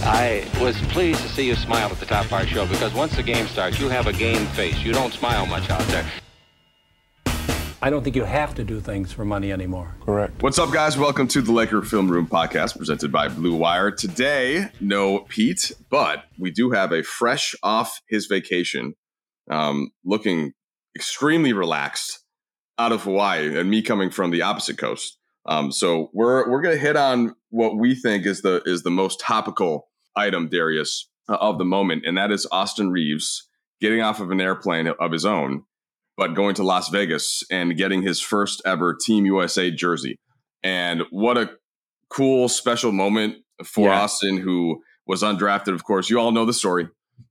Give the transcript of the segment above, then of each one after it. I was pleased to see you smile at the top of our show, because once the game starts, you have a game face. You don't smile much out there. I don't think you have to do things for money anymore. Correct. What's up, guys? Welcome to the Laker Film Room podcast, presented by Blue Wire. Today, no Pete, but we do have a fresh off his vacation, looking extremely relaxed out of Hawaii, and me coming from the opposite coast. So we're going to hit on what we think is the most topical item, Darius, of the moment, and that is Austin Reaves getting off of an airplane of his own, but going to Las Vegas and getting his first ever Team USA jersey. And what a cool, special moment for Austin, who was undrafted. Of course, you all know the story.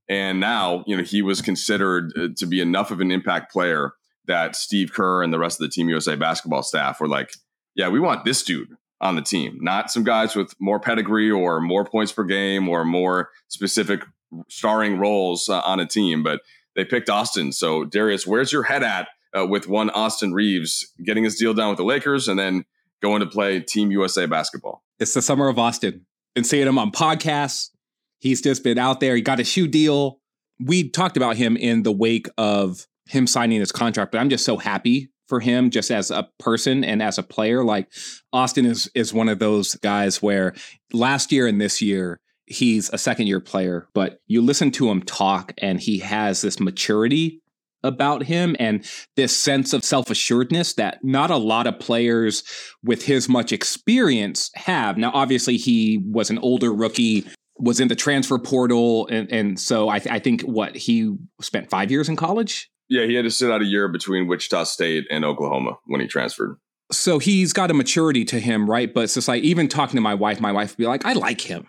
And now, he was considered to be enough of an impact player that Steve Kerr and the rest of the Team USA basketball staff were like, yeah, we want this dude on the team, not some guys with more pedigree or more points per game or more specific starring roles on a team. But they picked Austin. So, Darius, where's your head at with one Austin Reaves getting his deal done with the Lakers and then going to play Team USA basketball? It's the summer of Austin. Been seeing him on podcasts. He's just been out there. He got a shoe deal. We talked about him in the wake of him signing his contract, but I'm just so happy for him just as a person and as a player. Like, Austin is one of those guys where last year and this year, he's a second-year player, but you listen to him talk, and he has this maturity about him and this sense of self-assuredness that not a lot of players with his much experience have. Now, obviously, he was an older rookie, was in the transfer portal, and so I think, he spent 5 years in college? Yeah, he had to sit out a year between Wichita State and Oklahoma when he transferred. So he's got a maturity to him, right? But it's just like, even talking to my wife would be like, I like him.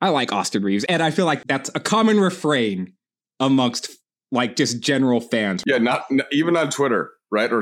I like Austin Reaves, and I feel like that's a common refrain amongst just general fans. Yeah, not even on Twitter, right? Or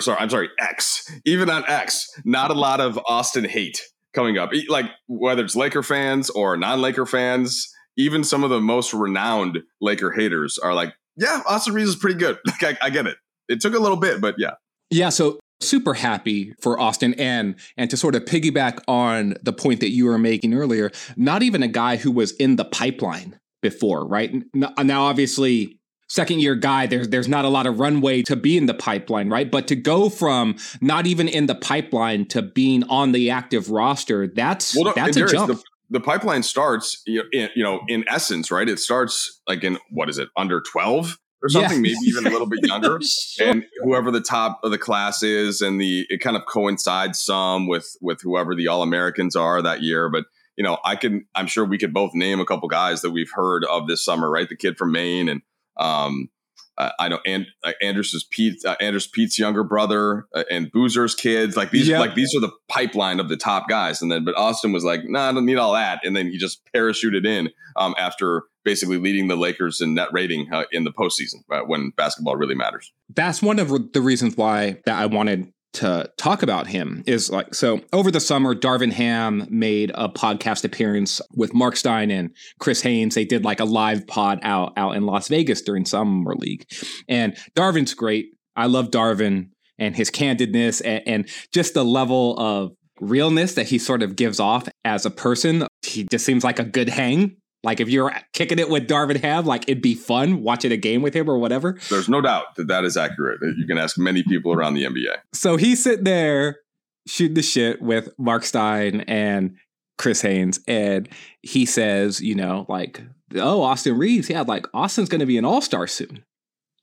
X. Even on X, not a lot of Austin hate coming up. Like, whether it's Laker fans or non-Laker fans, even some of the most renowned Laker haters are like, yeah, Austin Reaves is pretty good. Like, I get it. It took a little bit, but yeah. Yeah, so super happy for Austin. And to sort of piggyback on the point that you were making earlier, not even a guy who was in the pipeline before, right? Now, obviously, second-year guy, there's not a lot of runway to be in the pipeline, right? But to go from not even in the pipeline to being on the active roster, that's a jump. The pipeline starts, in essence, right? It starts under 12 or something, maybe even a little bit younger. Sure. And whoever the top of the class is, and it kind of coincides some with whoever the All-Americans are that year. But, I'm sure we could both name a couple guys that we've heard of this summer, right? The kid from Maine and I know Anders Pete's younger brother and Boozer's kids. These are the pipeline of the top guys. And then, but Austin was like, nah, I don't need all that. And then he just parachuted in after basically leading the Lakers in net rating in the postseason when basketball really matters. That's one of the reasons why that I wanted to talk about him is so over the summer, Darvin Ham made a podcast appearance with Mark Stein and Chris Haynes. They did a live pod out in Las Vegas during Summer League. And Darvin's great. I love Darvin. and his candidness and just the level of realness that he sort of gives off as a person. He just seems like a good hang. Like if you're kicking it with Darvin Ham, like it'd be fun watching a game with him or whatever. There's no doubt that that is accurate. You can ask many people around the NBA. So he's sitting there shooting the shit with Mark Stein and Chris Haynes. And he says, you know, like, oh, Austin Reaves. Yeah, like Austin's going to be an all-star soon.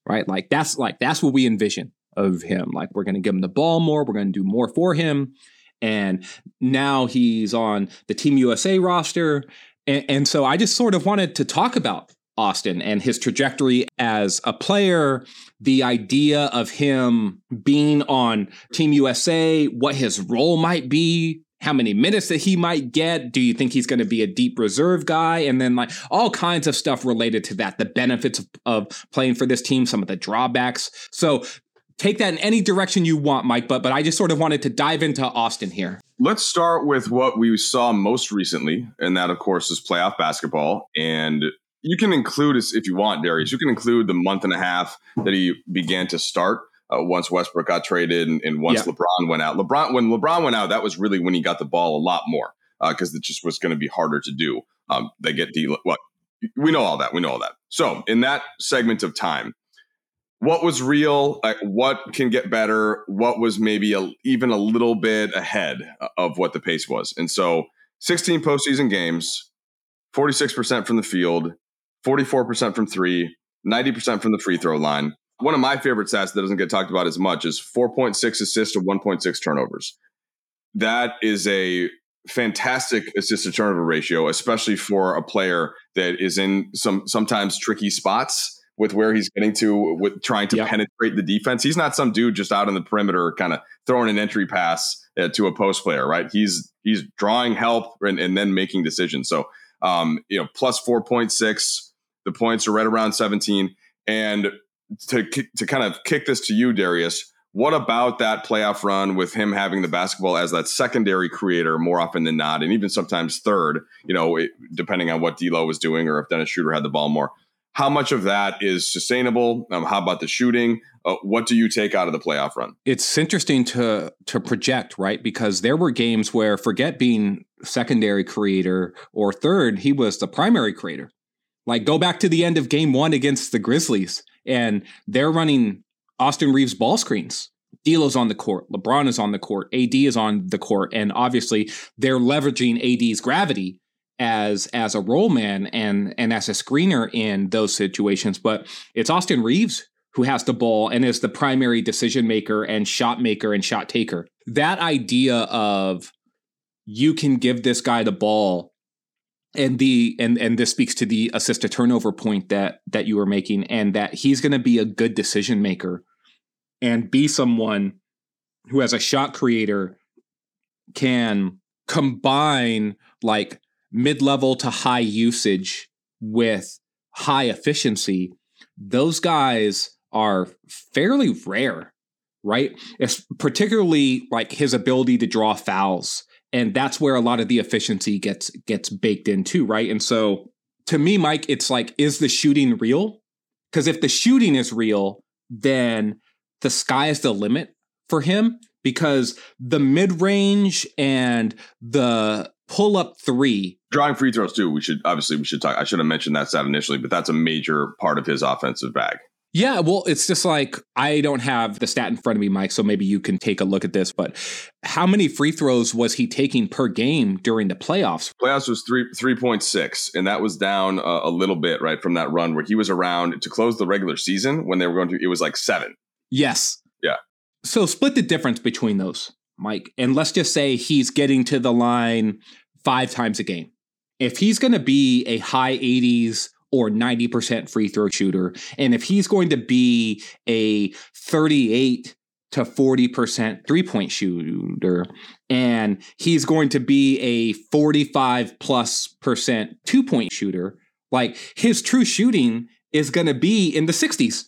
Right. Like that's what we envision of him. Like we're going to give him the ball more. We're going to do more for him. And now he's on the Team USA roster. And so I just sort of wanted to talk about Austin and his trajectory as a player, the idea of him being on Team USA, what his role might be, how many minutes that he might get. Do you think he's going to be a deep reserve guy? And then like all kinds of stuff related to that, the benefits of playing for this team, some of the drawbacks. So take that in any direction you want, Mike, but I just sort of wanted to dive into Austin here. Let's start with what we saw most recently, and that, of course, is playoff basketball. And you can include, if you want, Darius, you can include the month and a half that he began to start once Westbrook got traded and once LeBron went out. When LeBron went out, that was really when he got the ball a lot more because it just was going to be harder to do. They get the – well, we know all that. We know all that. So in that segment of time, what was real? Like what can get better? What was maybe even a little bit ahead of what the pace was? And so 16 postseason games, 46% from the field, 44% from three, 90% from the free throw line. One of my favorite stats that doesn't get talked about as much is 4.6 assists to 1.6 turnovers. That is a fantastic assist to turnover ratio, especially for a player that is in sometimes tricky spots with where he's getting to, with trying to penetrate the defense. He's not some dude just out on the perimeter kind of throwing an entry pass to a post player, right? He's drawing help and then making decisions. So, plus 4.6, the points are right around 17. And to kind of kick this to you, Darius, what about that playoff run with him having the basketball as that secondary creator more often than not, and even sometimes third, depending on what D'Lo was doing or if Dennis Schroeder had the ball more? How much of that is sustainable? How about the shooting? What do you take out of the playoff run? It's interesting to project, right? Because there were games where, forget being secondary creator or third, he was the primary creator. Like go back to the end of game one against the Grizzlies, and they're running Austin Reaves ball screens. D'Lo's on the court. LeBron is on the court. AD is on the court. And obviously they're leveraging AD's gravity as a role man and as a screener in those situations. But it's Austin Reaves who has the ball and is the primary decision maker and shot taker. That idea of you can give this guy the ball, and this speaks to the assist to turnover point that you were making, and that he's going to be a good decision maker and be someone who, as a shot creator, can combine like mid-level to high usage with high efficiency. Those guys are fairly rare, right? It's particularly like his ability to draw fouls. And that's where a lot of the efficiency gets baked into, right? And so to me, Mike, it's like, is the shooting real? Because if the shooting is real, then the sky is the limit for him, because the mid-range and the pull up three, drawing free throws too. We should talk. I should have mentioned that stat initially, but that's a major part of his offensive bag. Yeah. Well, it's just like, I don't have the stat in front of me, Mike, so maybe you can take a look at this, but how many free throws was he taking per game during the playoffs? Playoffs was 3.6. And that was down a little bit, right, from that run where he was around to close the regular season when they were going to, it was like 7. Yes. Yeah. So split the difference between those, Mike. And let's just say he's getting to the line 5 times a game. If he's going to be a high 80s or 90% free throw shooter, and if he's going to be a 38 to 40% three-point shooter, and he's going to be a 45+% two-point shooter, like his true shooting is going to be in the 60s.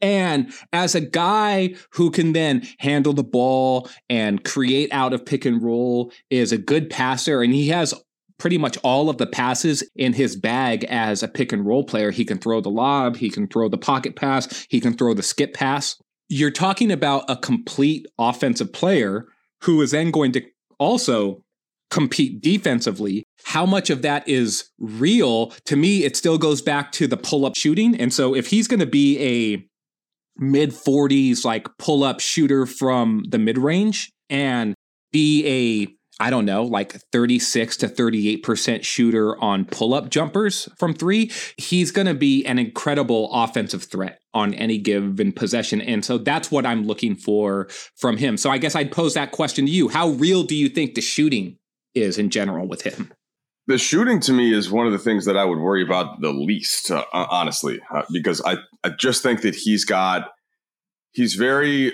And as a guy who can then handle the ball and create out of pick and roll, is a good passer, and he has pretty much all of the passes in his bag as a pick and roll player. He can throw the lob, he can throw the pocket pass, he can throw the skip pass. you're talking about a complete offensive player who is then going to also compete defensively. How much of that is real? To me, it still goes back to the pull-up shooting. And so if he's going to be a mid-40s like pull-up shooter from the mid-range and be a, I don't know, like 36 to 38% shooter on pull-up jumpers from three, he's going to be an incredible offensive threat on any given possession. And so that's what I'm looking for from him. So I guess I'd pose that question to you. How real do you think the shooting is in general with him? The shooting to me is one of the things that I would worry about the least, honestly, because I just think that he's very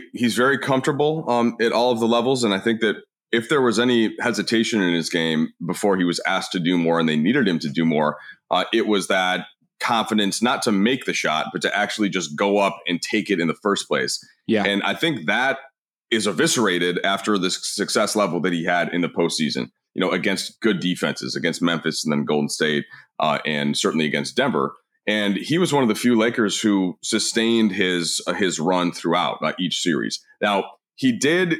comfortable at all of the levels. And I think that if there was any hesitation in his game before he was asked to do more and they needed him to do more, it was that confidence not to make the shot, but to actually just go up and take it in the first place. Yeah. And I think that is eviscerated after the success level that he had in the postseason, you know, against good defenses, against Memphis and then Golden State, and certainly against Denver. And he was one of the few Lakers who sustained his run throughout each series. Now, he did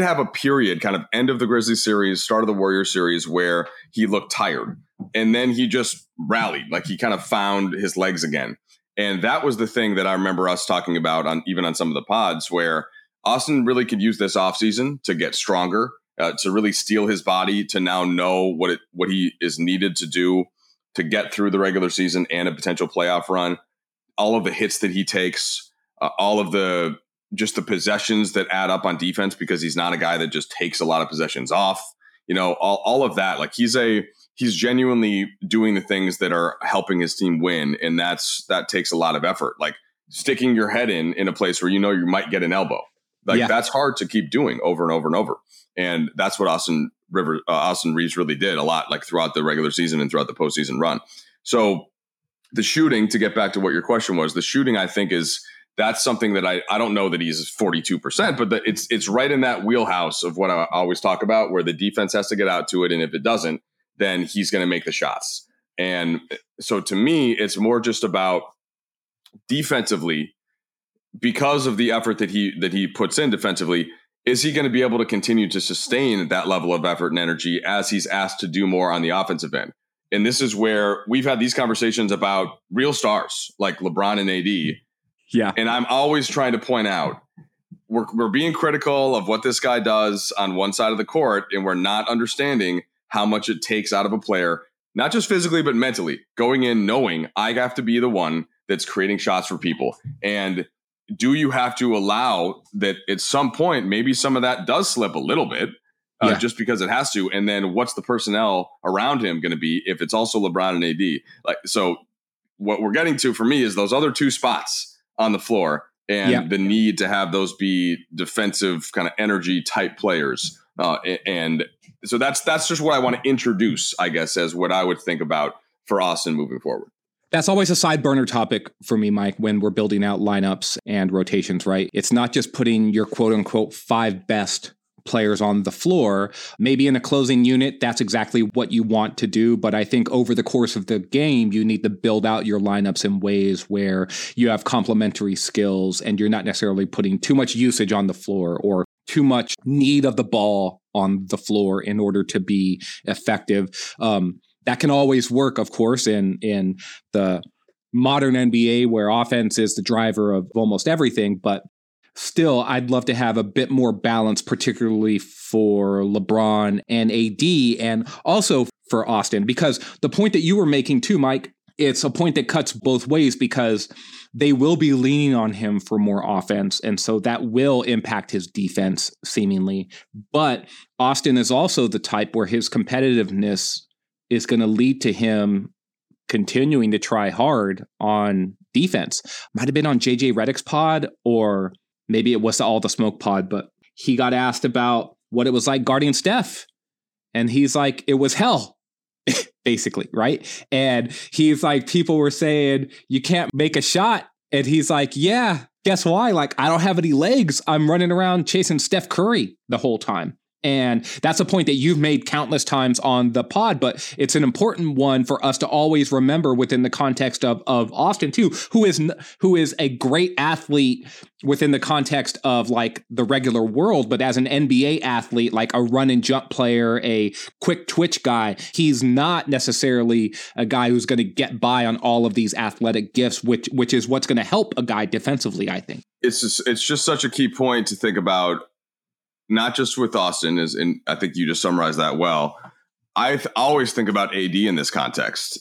have a period kind of end of the Grizzlies series, start of the Warriors series, where he looked tired, and then he just rallied, like he kind of found his legs again. And that was the thing that I remember us talking about on some of the pods, where Austin really could use this offseason to get stronger, to really steel his body, to now know what he is needed to do to get through the regular season and a potential playoff run. All of the hits that he takes, all of the, just the possessions that add up on defense, because he's not a guy that just takes a lot of possessions off, you know, all of that. Like he's genuinely doing the things that are helping his team win. And that takes a lot of effort, like sticking your head in a place where, you know, you might get an elbow. Like yeah. That's hard to keep doing over and over and over. And that's what Austin Reaves really did a lot, like throughout the regular season and throughout the postseason run. So the shooting, to get back to what your question was, the shooting, I think that's something that I don't know that he's 42%, but it's right in that wheelhouse of what I always talk about, where the defense has to get out to it. And if it doesn't, then he's going to make the shots. And so to me, it's more just about defensively, because of the effort that he puts in defensively, is he going to be able to continue to sustain that level of effort and energy as he's asked to do more on the offensive end? And this is where we've had these conversations about real stars like LeBron and AD. Yeah. And I'm always trying to point out, we're being critical of what this guy does on one side of the court, and we're not understanding how much it takes out of a player, not just physically, but mentally, going in knowing I have to be the one that's creating shots for people. And do you have to allow that at some point, maybe some of that does slip a little bit just because it has to. And then what's the personnel around him going to be if it's also LeBron and AD? Like, so what we're getting to for me is those other two spots on the floor and the need to have those be defensive kind of energy type players. And so that's just what I want to introduce, I guess, as what I would think about for Austin moving forward. That's always a side burner topic for me, Mike, when we're building out lineups and rotations, right? It's not just putting your quote unquote 5 best players on the floor. Maybe in a closing unit, that's exactly what you want to do. But I think over the course of the game, you need to build out your lineups in ways where you have complementary skills and you're not necessarily putting too much usage on the floor or too much need of the ball on the floor in order to be effective. That can always work, of course, in the modern NBA where offense is the driver of almost everything. But still, I'd love to have a bit more balance, particularly for LeBron and AD and also for Austin, because the point that you were making too, Mike, it's a point that cuts both ways because they will be leaning on him for more offense. And so that will impact his defense seemingly. But Austin is also the type where his competitiveness is going to lead to him continuing to try hard on defense. Might have been on JJ Redick's pod, or maybe it was the All the Smoke pod, but he got asked about what it was like guarding Steph. And he's like, it was hell, basically, right? And he's like, people were saying, you can't make a shot. And he's like, yeah, guess why? Like, I don't have any legs. I'm running around chasing Steph Curry the whole time. And that's a point that you've made countless times on the pod, but it's an important one for us to always remember within the context of Austin too, who is a great athlete within the context of like the regular world, but as an NBA athlete, like a run and jump player, a quick twitch guy, he's not necessarily a guy who's going to get by on all of these athletic gifts, which is what's going to help a guy defensively, I think. It's just such a key point to think about. Not just with Austin, and I think you just summarized that well. I always think about AD in this context,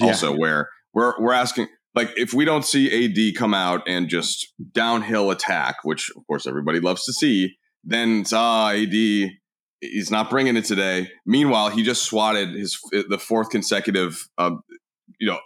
also, yeah. Where we're asking, like, if we don't see AD come out and just downhill attack, which of course everybody loves to see, then it's AD, he's not bringing it today. Meanwhile, he just swatted the fourth consecutive,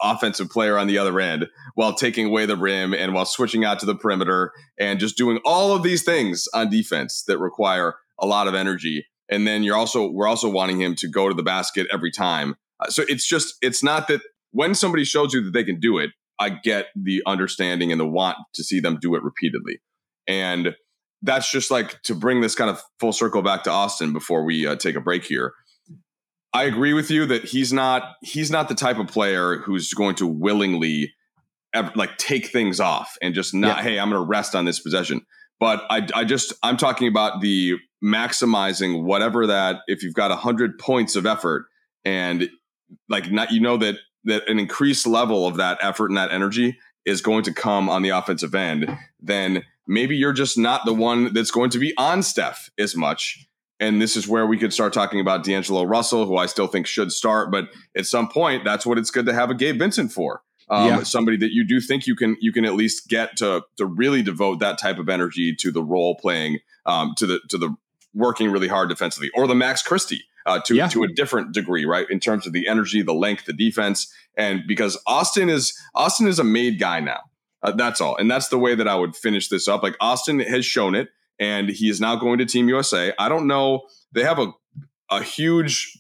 offensive player on the other end while taking away the rim and while switching out to the perimeter and just doing all of these things on defense that require a lot of energy. And then we're also wanting him to go to the basket every time. So it's not that when somebody shows you that they can do it, I get the understanding and the want to see them do it repeatedly. And that's just like to bring this kind of full circle back to Austin before we take a break here. I agree with you that he's not the type of player who's going to willingly like take things off and just not, yeah. Hey, I'm going to rest on this possession. But I'm talking about the maximizing whatever that, if you've got 100 points of effort and like not, that an increased level of that effort and that energy is going to come on the offensive end, then maybe you're just not the one that's going to be on Steph as much. And this is where we could start talking about D'Angelo Russell, who I still think should start. But at some point, that's what it's good to have a Gabe Vincent for. Somebody that you do think you can at least get to really devote that type of energy to the role playing, to the working really hard defensively, or the Max Christie to a different degree, right? In terms of the energy, the length, the defense. And because Austin is a made guy now. That's all. And that's the way that I would finish this up. Like Austin has shown it. And he is now going to Team USA. I don't know. They have a huge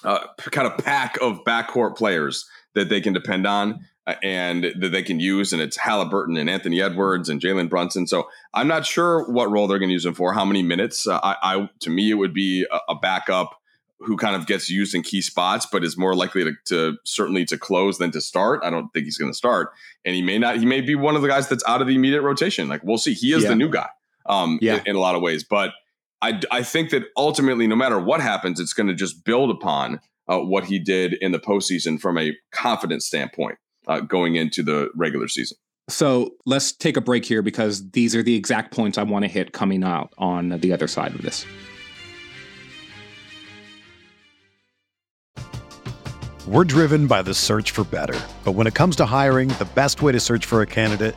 kind of pack of backcourt players that they can depend on and that they can use. And it's Halliburton and Anthony Edwards and Jalen Brunson. So I'm not sure what role they're going to use him for, how many minutes. To me, it would be a backup who kind of gets used in key spots, but is more likely to close than to start. I don't think he's going to start. And he may be one of the guys that's out of the immediate rotation. Like we'll see. He is the new guy. In a lot of ways. But I think that ultimately, no matter what happens, it's going to just build upon what he did in the postseason from a confidence standpoint going into the regular season. So let's take a break here because these are the exact points I want to hit coming out on the other side of this. We're driven by the search for better. But when it comes to hiring, the best way to search for a candidate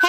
Hey,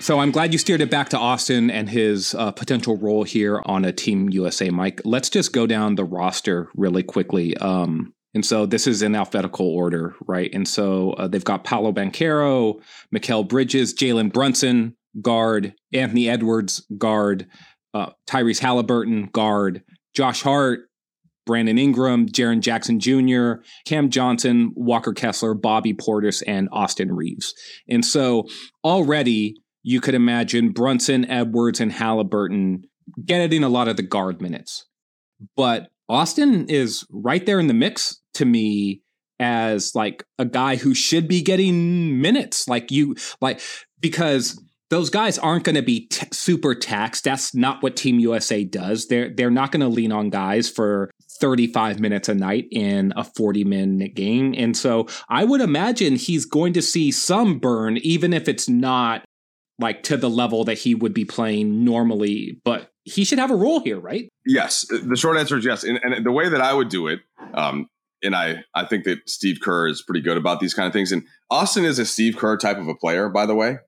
So I'm glad you steered it back to Austin and his potential role here on a Team USA, Mike. Let's just go down the roster really quickly. And so this is in alphabetical order, right? And so they've got Paolo Banchero, Mikal Bridges, Jalen Brunson, guard, Anthony Edwards, guard, Tyrese Halliburton, guard, Josh Hart, Brandon Ingram, Jaron Jackson Jr., Cam Johnson, Walker Kessler, Bobby Portis, and Austin Reaves. And so already you could imagine Brunson, Edwards, and Halliburton getting a lot of the guard minutes. But Austin is right there in the mix to me as like a guy who should be getting minutes, because those guys aren't going to be super taxed. That's not what Team USA does. They're not going to lean on guys for 35 minutes a night in a 40-minute game. And so I would imagine he's going to see some burn, even if it's not like to the level that he would be playing normally. But he should have a role here, right? Yes. The short answer is yes. And the way that I would do it, and I think that Steve Kerr is pretty good about these kind of things. And Austin is a Steve Kerr type of a player, by the way.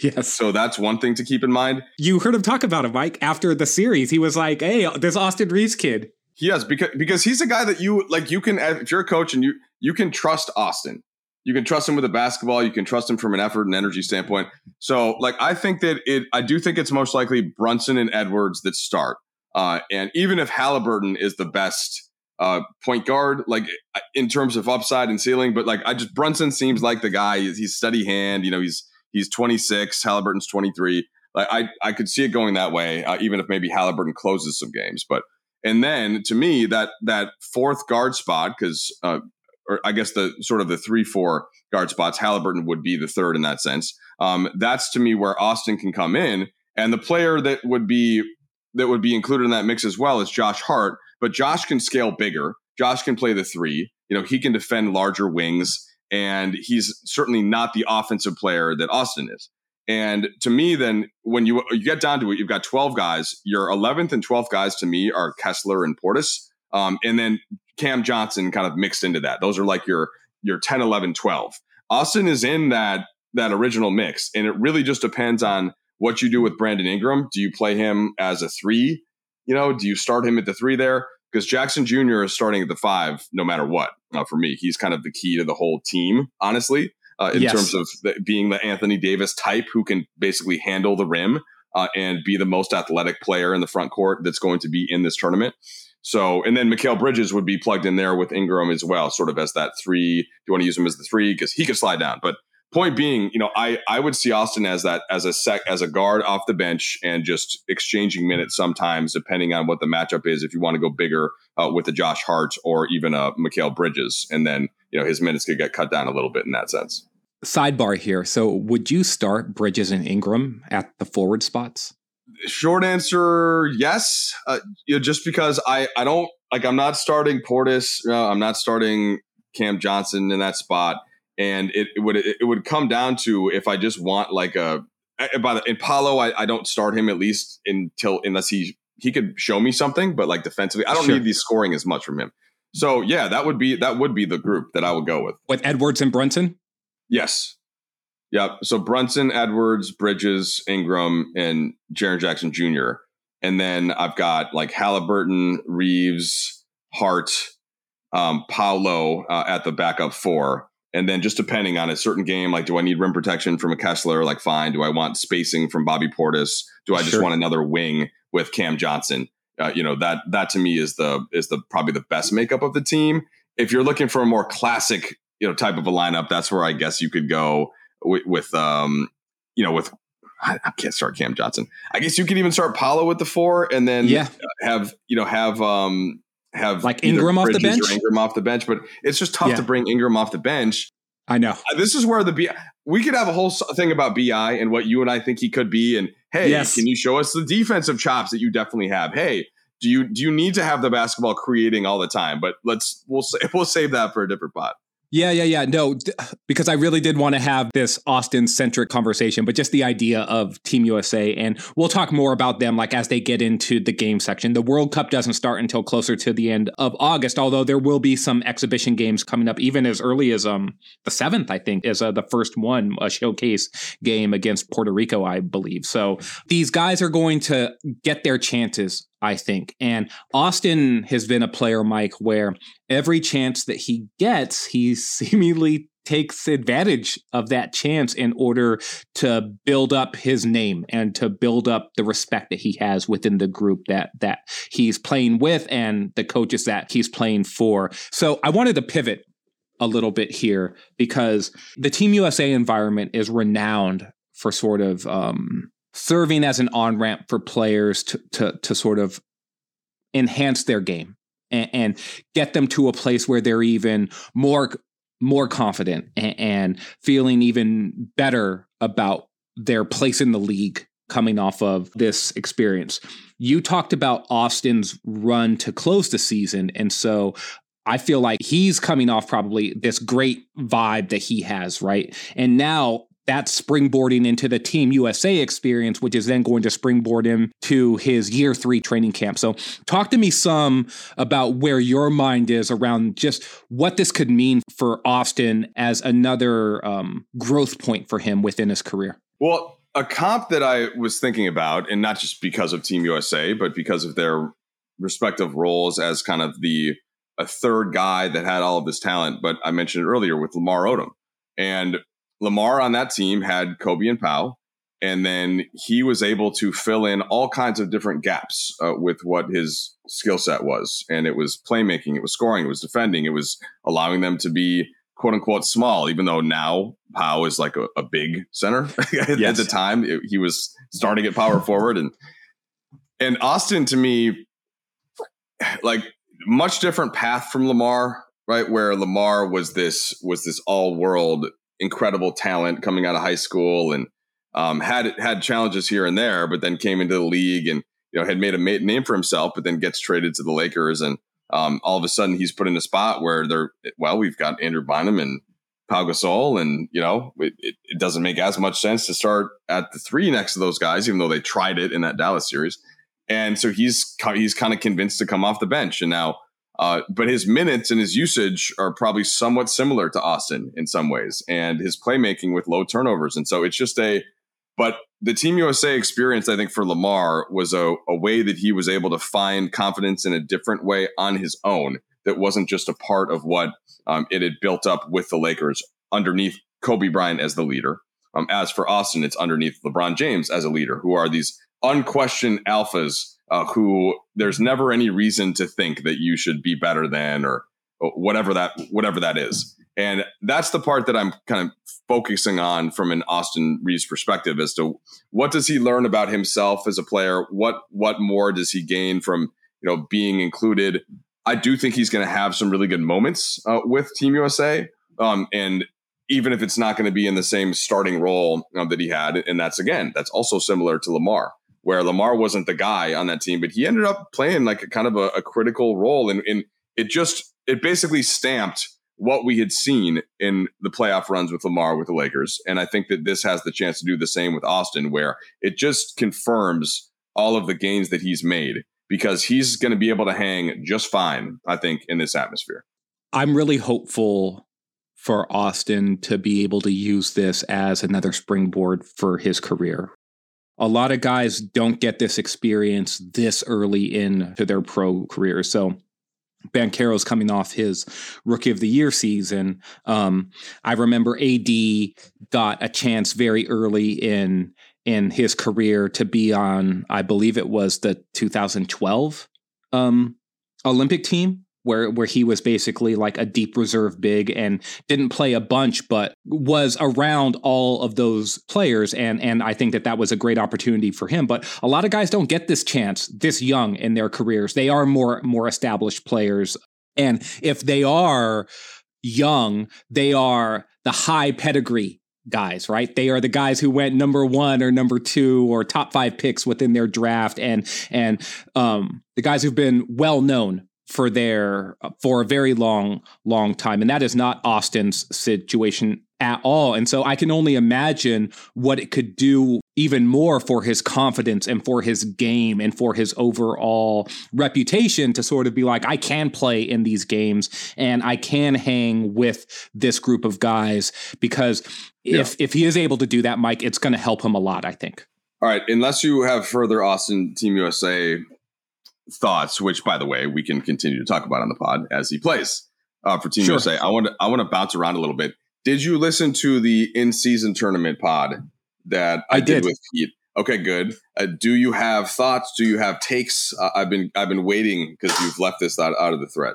Yes. So that's one thing to keep in mind. You heard him talk about it, Mike. After the series, he was like, hey, this Austin Reaves kid. Yes, because he's a guy that you can, if you're a coach and you can trust Austin. You can trust him with a basketball. You can trust him from an effort and energy standpoint. So I do think it's most likely Brunson and Edwards that start. And even if Halliburton is the best point guard, like in terms of upside and ceiling, but Brunson seems like the guy. He's steady hand. You know, he's 26. Halliburton's 23. Like I could see it going that way, even if maybe Halliburton closes some games. But and then to me that fourth guard spot, because or I guess the sort of the 3-4 guard spots, Halliburton would be the third in that sense. That's to me where Austin can come in, and the player that would be included in that mix as well is Josh Hart. But Josh can scale bigger. Josh can play the three. You know, he can defend larger wings, and he's certainly not the offensive player that Austin is. And to me, then when you get down to it, you've got 12 guys. Your 11th and 12th guys to me are Kessler and Portis, and then Cam Johnson kind of mixed into that. Those are like your 10, 11, 12. Austin is in that original mix, and it really just depends on what you do with Brandon Ingram. Do you play him as a three? You know, do you start him at the three there? Because Jackson Jr. is starting at the five no matter what. For me, he's kind of the key to the whole team, honestly, terms of being the Anthony Davis type who can basically handle the rim and be the most athletic player in the front court that's going to be in this tournament. So, and then Mikal Bridges would be plugged in there with Ingram as well, sort of as that three. Do you want to use him as the three? Because he could slide down. But point being, you know, I would see Austin as that, as a guard off the bench and just exchanging minutes sometimes, depending on what the matchup is. If you want to go bigger with a Josh Hart or even a Mikal Bridges, and then, you know, his minutes could get cut down a little bit in that sense. Sidebar here. So would you start Bridges and Ingram at the forward spots? Short answer, yes. Just because I don't like, I'm not starting Portis. I'm not starting Cam Johnson in that spot. And it would come down to if I just want like in Paolo, I don't start him at least unless he could show me something. But like defensively, I don't need these scoring as much from him. So yeah, that would be the group that I would go with. With Edwards and Brunson? Yes. Yeah. So Brunson, Edwards, Bridges, Ingram, and Jaron Jackson Jr. And then I've got like Halliburton, Reaves, Hart, Paolo at the backup four. And then just depending on a certain game, like, do I need rim protection from a Kessler? Like, fine. Do I want spacing from Bobby Portis? Do I just want another wing with Cam Johnson? You know, that to me is the probably the best makeup of the team. If you're looking for a more classic, you know, type of a lineup, that's where I guess you could go with I can't start Cam Johnson. I guess you could even start Paolo with the four, and then have like Ingram off the bench, but it's just tough to bring Ingram off the bench. I know this is where we could have a whole thing about BI and what you and I think he could be. And hey, can you show us the defensive chops that you definitely have? Hey, do you need to have the basketball creating all the time? But we'll save that for a different pot. Yeah. No, because I really did want to have this Austin-centric conversation, but just the idea of Team USA, and we'll talk more about them like as they get into the game section. The World Cup doesn't start until closer to the end of August, although there will be some exhibition games coming up even as early as the 7th, I think, is the first one, a showcase game against Puerto Rico, I believe. So these guys are going to get their chances I think. And Austin has been a player, Mike, where every chance that he gets, he seemingly takes advantage of that chance in order to build up his name and to build up the respect that he has within the group that he's playing with and the coaches that he's playing for. So I wanted to pivot a little bit here because the Team USA environment is renowned for sort of serving as an on-ramp for players to sort of enhance their game and get them to a place where they're even more confident and feeling even better about their place in the league coming off of this experience. You talked about Austin's run to close the season. And so I feel like he's coming off probably this great vibe that he has, right? And now that's springboarding into the Team USA experience, which is then going to springboard him to his year 3 training camp. So talk to me some about where your mind is around just what this could mean for Austin as another growth point for him within his career. Well, a comp that I was thinking about, and not just because of Team USA, but because of their respective roles as kind of a third guy that had all of this talent. But I mentioned it earlier with Lamar Odom. And Lamar on that team had Kobe and Pau, and then he was able to fill in all kinds of different gaps with what his skill set was. And it was playmaking, it was scoring, it was defending, it was allowing them to be quote unquote small, even though now Pau is like a big center. At the time, he was starting at power forward. And Austin, to me, like much different path from Lamar, right? Where Lamar was this all world incredible talent coming out of high school and had challenges here and there, but then came into the league and, you know, had made a name for himself, but then gets traded to the Lakers. And all of a sudden he's put in a spot where we've got Andrew Bynum and Pau Gasol. And, you know, it doesn't make as much sense to start at the 3 next to those guys, even though they tried it in that Dallas series. And so he's kind of convinced to come off the bench. And now, but his minutes and his usage are probably somewhat similar to Austin in some ways, and his playmaking with low turnovers. And so it's just but the Team USA experience, I think, for Lamar was a way that he was able to find confidence in a different way on his own that wasn't just a part of what it had built up with the Lakers underneath Kobe Bryant as the leader. As for Austin, it's underneath LeBron James as a leader, who are these unquestioned alphas who there's never any reason to think that you should be better than or whatever that is. And that's the part that I'm kind of focusing on from an Austin Reaves perspective as to what does he learn about himself as a player? What more does he gain from, you know, being included? I do think he's going to have some really good moments with Team USA. And even if it's not going to be in the same starting role that he had. And that's also similar to Lamar, where Lamar wasn't the guy on that team, but he ended up playing like a kind of a critical role. And it basically stamped what we had seen in the playoff runs with Lamar with the Lakers. And I think that this has the chance to do the same with Austin, where it just confirms all of the gains that he's made, because he's going to be able to hang just fine, I think, in this atmosphere. I'm really hopeful for Austin to be able to use this as another springboard for his career. A lot of guys don't get this experience this early into their pro career. So Banchero's coming off his Rookie of the Year season. I remember AD got a chance very early in his career to be on, I believe it was the 2012 Olympic team, where he was basically like a deep reserve big and didn't play a bunch, but was around all of those players. And I think that was a great opportunity for him. But a lot of guys don't get this chance this young in their careers. They are more established players. And if they are young, they are the high pedigree guys, right? They are the guys who went number 1 or number 2 or top 5 picks within their draft. And the guys who've been well known for a very long time. And that is not Austin's situation at all. And so I can only imagine what it could do even more for his confidence and for his game and for his overall reputation to sort of be like, I can play in these games and I can hang with this group of guys, because if he is able to do that, Mike, it's going to help him a lot, I think. All right. Unless you have further Austin Team USA thoughts, which, by the way, we can continue to talk about on the pod as he plays for Team USA. I want to bounce around a little bit. Did you listen to the in-season tournament pod that I did with Pete? Okay, good. Do you have thoughts? Do you have takes? I've been waiting because you've left this out of the thread.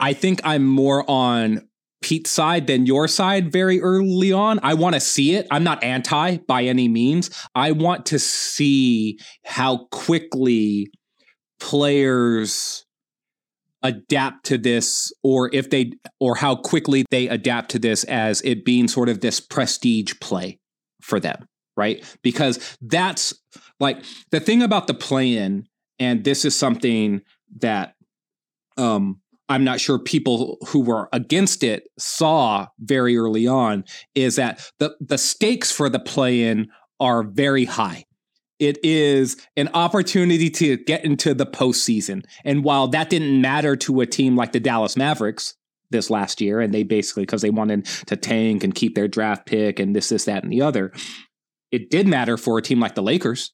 I think I'm more on Pete's side than your side very early on. I want to see it. I'm not anti by any means. I want to see how quickly players adapt to this, or how quickly they adapt to this as it being sort of this prestige play for them. Right? Because that's like the thing about the play-in, and this is something that I'm not sure people who were against it saw very early on, is that the stakes for the play-in are very high. It is an opportunity to get into the postseason. And while that didn't matter to a team like the Dallas Mavericks this last year, and they basically, because they wanted to tank and keep their draft pick and this, that, and the other, it did matter for a team like the Lakers,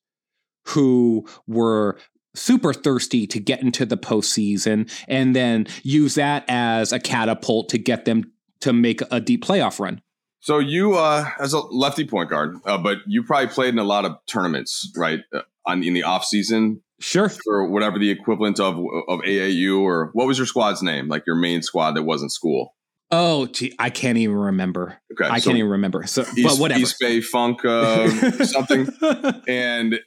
who were super thirsty to get into the postseason and then use that as a catapult to get them to make a deep playoff run. So you, as a lefty point guard, but you probably played in a lot of tournaments, right? In the off season, sure, or whatever the equivalent of AAU, or what was your squad's name? Like your main squad that wasn't school. Oh, gee, I can't even remember. Okay, I can't even remember. So, but whatever. East Bay Funk something. And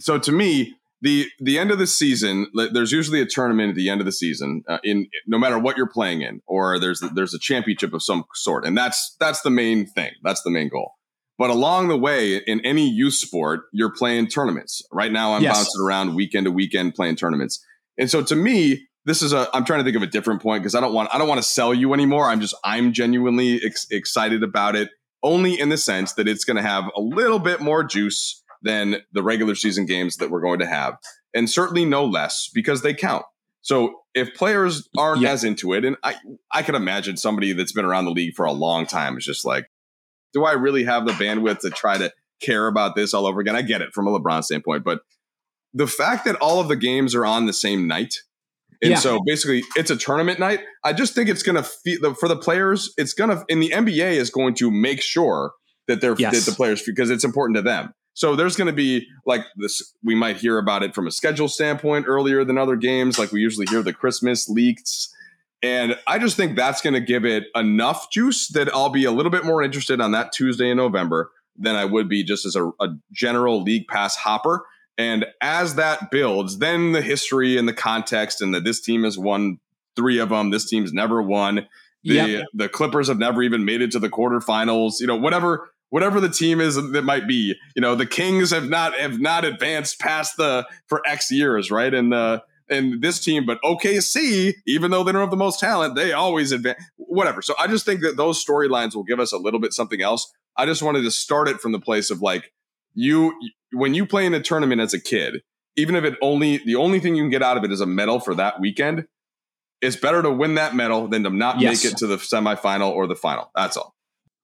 so to me, the end of the season, there's usually a tournament at the end of the season, in no matter what you're playing in, or there's a championship of some sort. And that's the main thing. That's the main goal. But along the way, in any youth sport, you're playing tournaments. Right now, I'm bouncing around weekend to weekend playing tournaments. And so to me, this is I'm trying to think of a different point because I don't want to sell you anymore. I'm genuinely excited about it, only in the sense that it's going to have a little bit more juice than the regular season games that we're going to have, and certainly no less, because they count. So if players aren't as into it, and I can imagine somebody that's been around the league for a long time is just like, do I really have the bandwidth to try to care about this all over again? I get it from a LeBron standpoint, but the fact that all of the games are on the same night. And so basically it's a tournament night. I just think it's going to feel for the players. It's going to, in the NBA is going to make sure that they're that the players, because it's important to them. So there's going to be like this. We might hear about it from a schedule standpoint earlier than other games. Like we usually hear the Christmas leaks. And I just think that's going to give it enough juice that I'll be a little bit more interested on that Tuesday in November than I would be just as a general league pass hopper. And as that builds, then the history and the context, and that this team has won 3 of them, this team's never won, the Clippers have never even made it to the quarterfinals, you know, whatever the team is that might be, you know, the Kings have not advanced past for X years, right? And this team, but OKC, even though they don't have the most talent, they always advance, whatever. So I just think that those storylines will give us a little bit something else. I just wanted to start it from the place of like, when you play in a tournament as a kid, even if the only thing you can get out of it is a medal for that weekend, it's better to win that medal than to not make it to the semifinal or the final. That's all.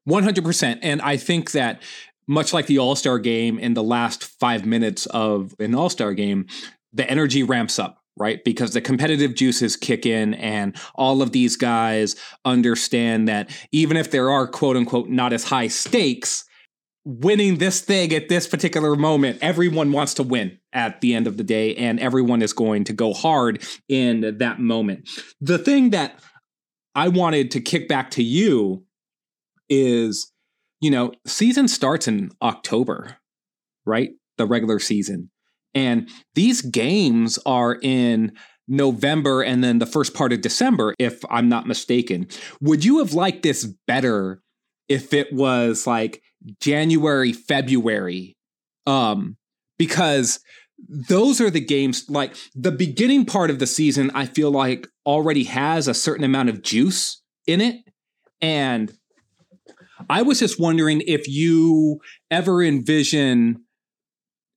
100%. And I think that much like the All-Star game, in the last 5 minutes of an All-Star game, the energy ramps up, right? Because the competitive juices kick in, and all of these guys understand that even if there are quote unquote not as high stakes, winning this thing at this particular moment, everyone wants to win at the end of the day, and everyone is going to go hard in that moment. The thing that I wanted to kick back to you is, you know, season starts in October, right? The regular season. And these games are in November and then the first part of December, if I'm not mistaken. Would you have liked this better if it was like January, February, because those are the games, like the beginning part of the season, I feel like already has a certain amount of juice in it. And I was just wondering if you ever envision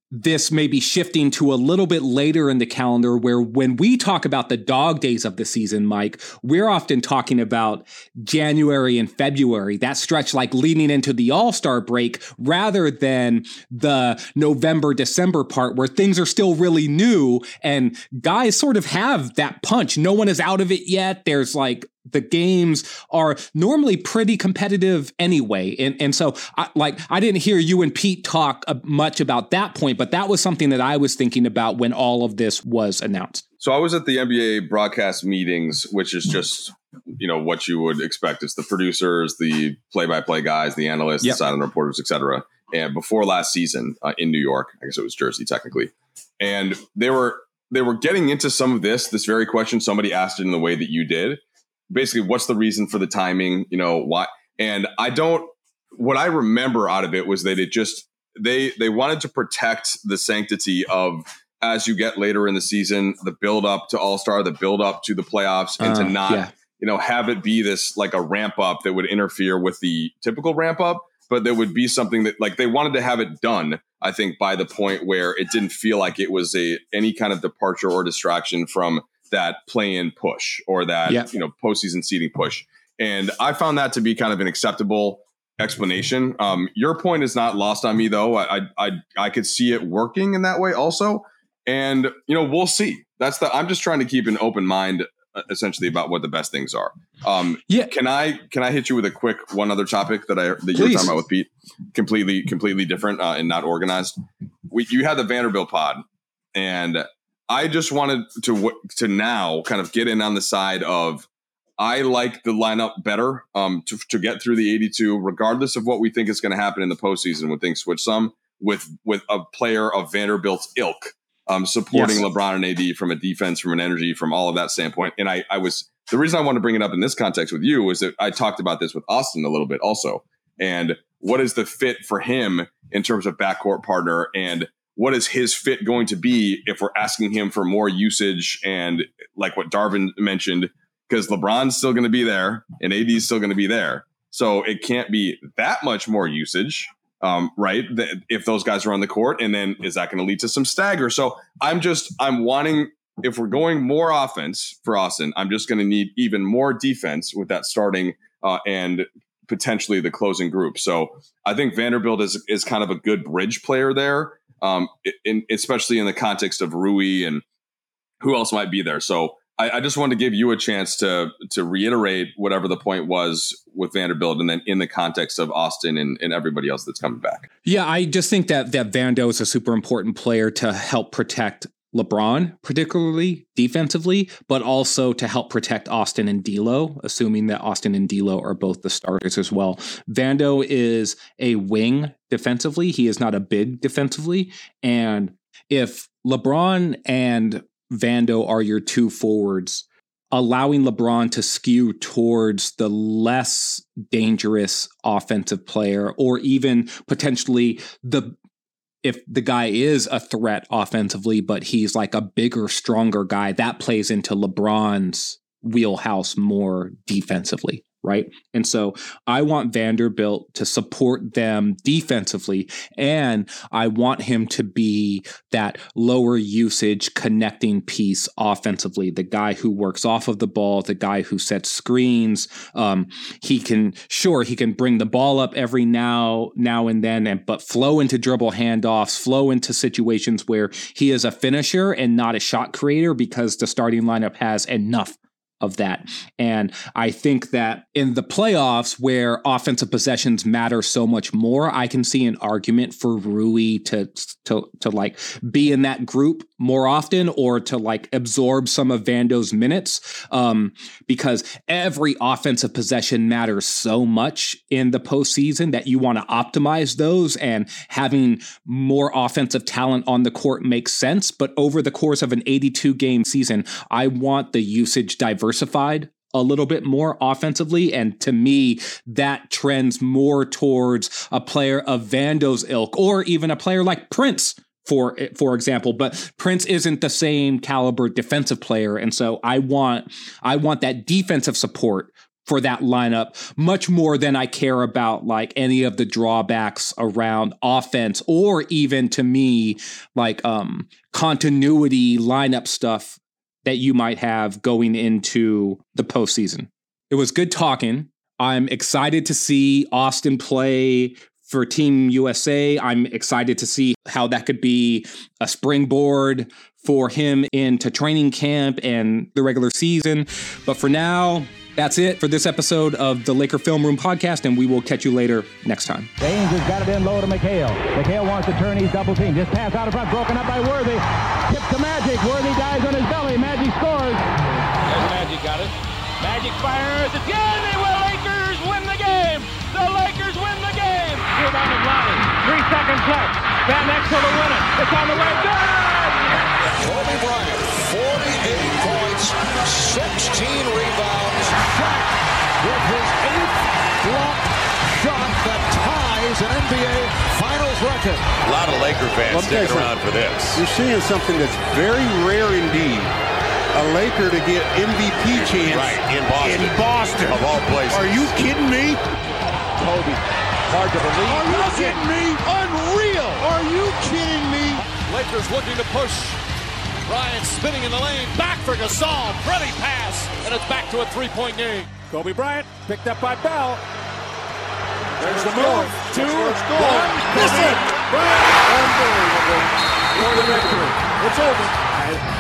this may be shifting to a little bit later in the calendar, where when we talk about the dog days of the season, Mike, we're often talking about January and February, that stretch like leading into the All-Star break, rather than the November, December part where things are still really new and guys sort of have that punch. No one is out of it yet. There's like, the games are normally pretty competitive anyway. And so I didn't hear you and Pete talk much about that point, but that was something that I was thinking about when all of this was announced. So I was at the NBA broadcast meetings, which is just, you know, what you would expect. It's the producers, the play-by-play guys, the analysts, the sideline reporters, et cetera. And before last season in New York, I guess it was Jersey technically. And they were getting into some of this very question. Somebody asked it in the way that you did. Basically, what's the reason for the timing? You know, why? And what I remember out of it was that they wanted to protect the sanctity of, as you get later in the season, the build up to All-Star, the build up to the playoffs, and to not, you know, have it be this like a ramp up that would interfere with the typical ramp up. But there would be something that, like, they wanted to have it done, I think, by the point where it didn't feel like it was any kind of departure or distraction from that play-in push or that, you know, postseason seeding push. And I found that to be kind of an acceptable explanation. Your point is not lost on me, though. I could see it working in that way also. And, you know, we'll see. I'm just trying to keep an open mind essentially about what the best things are. Can I hit you with a quick one other topic that you were talking about with Pete? Completely different and not organized. You had the Vanderbilt pod, and I just wanted to now kind of get in on the side of, I like the lineup better to get through the 82, regardless of what we think is going to happen in the postseason when things switch some, with a player of Vanderbilt's ilk supporting LeBron and AD from a defense, from an energy, from all of that standpoint. And the reason I wanted to bring it up in this context with you is that I talked about this with Austin a little bit also. And what is the fit for him in terms of backcourt partner, and what is his fit going to be if we're asking him for more usage? And like what Darvin mentioned, because LeBron's still going to be there and AD's still going to be there. So it can't be that much more usage, right? If those guys are on the court, and then is that going to lead to some stagger? So I'm wanting, if we're going more offense for Austin, I'm just going to need even more defense with that starting and potentially the closing group. So I think Vanderbilt is kind of a good bridge player there. Especially in the context of Rui and who else might be there. So I just wanted to give you a chance to reiterate whatever the point was with Vanderbilt, and then in the context of Austin and everybody else that's coming back. Yeah, I just think that Vando is a super important player to help protect LeBron, particularly defensively, but also to help protect Austin and D'Lo, assuming that Austin and D'Lo are both the starters as well. Vando is a wing defensively. He is not a big defensively. And if LeBron and Vando are your two forwards, allowing LeBron to skew towards the less dangerous offensive player, or even potentially if the guy is a threat offensively, but he's like a bigger, stronger guy, that plays into LeBron's wheelhouse more defensively, right? And so I want Vanderbilt to support them defensively, and I want him to be that lower usage connecting piece offensively, the guy who works off of the ball, the guy who sets screens. He can bring the ball up every now and then, but flow into dribble handoffs, flow into situations where he is a finisher and not a shot creator, because the starting lineup has enough of that. And I think that in the playoffs, where offensive possessions matter so much more, I can see an argument for Rui to like be in that group more often, or to like absorb some of Vando's minutes, because every offensive possession matters so much in the postseason that you want to optimize those, and having more offensive talent on the court makes sense. But over the course of an 82 game season, I want the usage diversified a little bit more offensively. And to me, that trends more towards a player of Vando's ilk, or even a player like Prince, for example. But Prince isn't the same caliber defensive player. And so I want that defensive support for that lineup much more than I care about like any of the drawbacks around offense or even to me like continuity lineup stuff that you might have going into the postseason. It was good talking. I'm excited to see Austin play for Team USA. I'm excited to see how that could be a springboard for him into training camp and the regular season. But for now, that's it for this episode of the Laker Film Room podcast, and we will catch you later next time. James has got it in low to McHale. McHale wants to turn his double team. Just pass out in front, broken up by Worthy. Tip to Magic. Worthy dies on his belly. Magic scores. There's Magic got it. Magic fires again. They will. Lakers win the game. The Lakers win the game. Here on the Lonnie. 3 seconds left. Van Exel to win it. It's on the way. Good. Kobe Bryant, 48 points, 16 rebounds. With his eighth block shot that ties an NBA Finals record. A lot of Laker fans sticking around for this. You're seeing something that's very rare indeed. A Laker to get MVP chance right, in Boston. Of all places. Are you kidding me? Kobe, hard to believe. Are you kidding me? Unreal. Are you kidding me? Lakers looking to push. Bryant spinning in the lane. Back for Gasol. Pretty pass. And it's back to a three-point game. Kobe Bryant picked up by Bell. There's the move. Two. One. Miss it. Unbelievable. For the victory. It's over.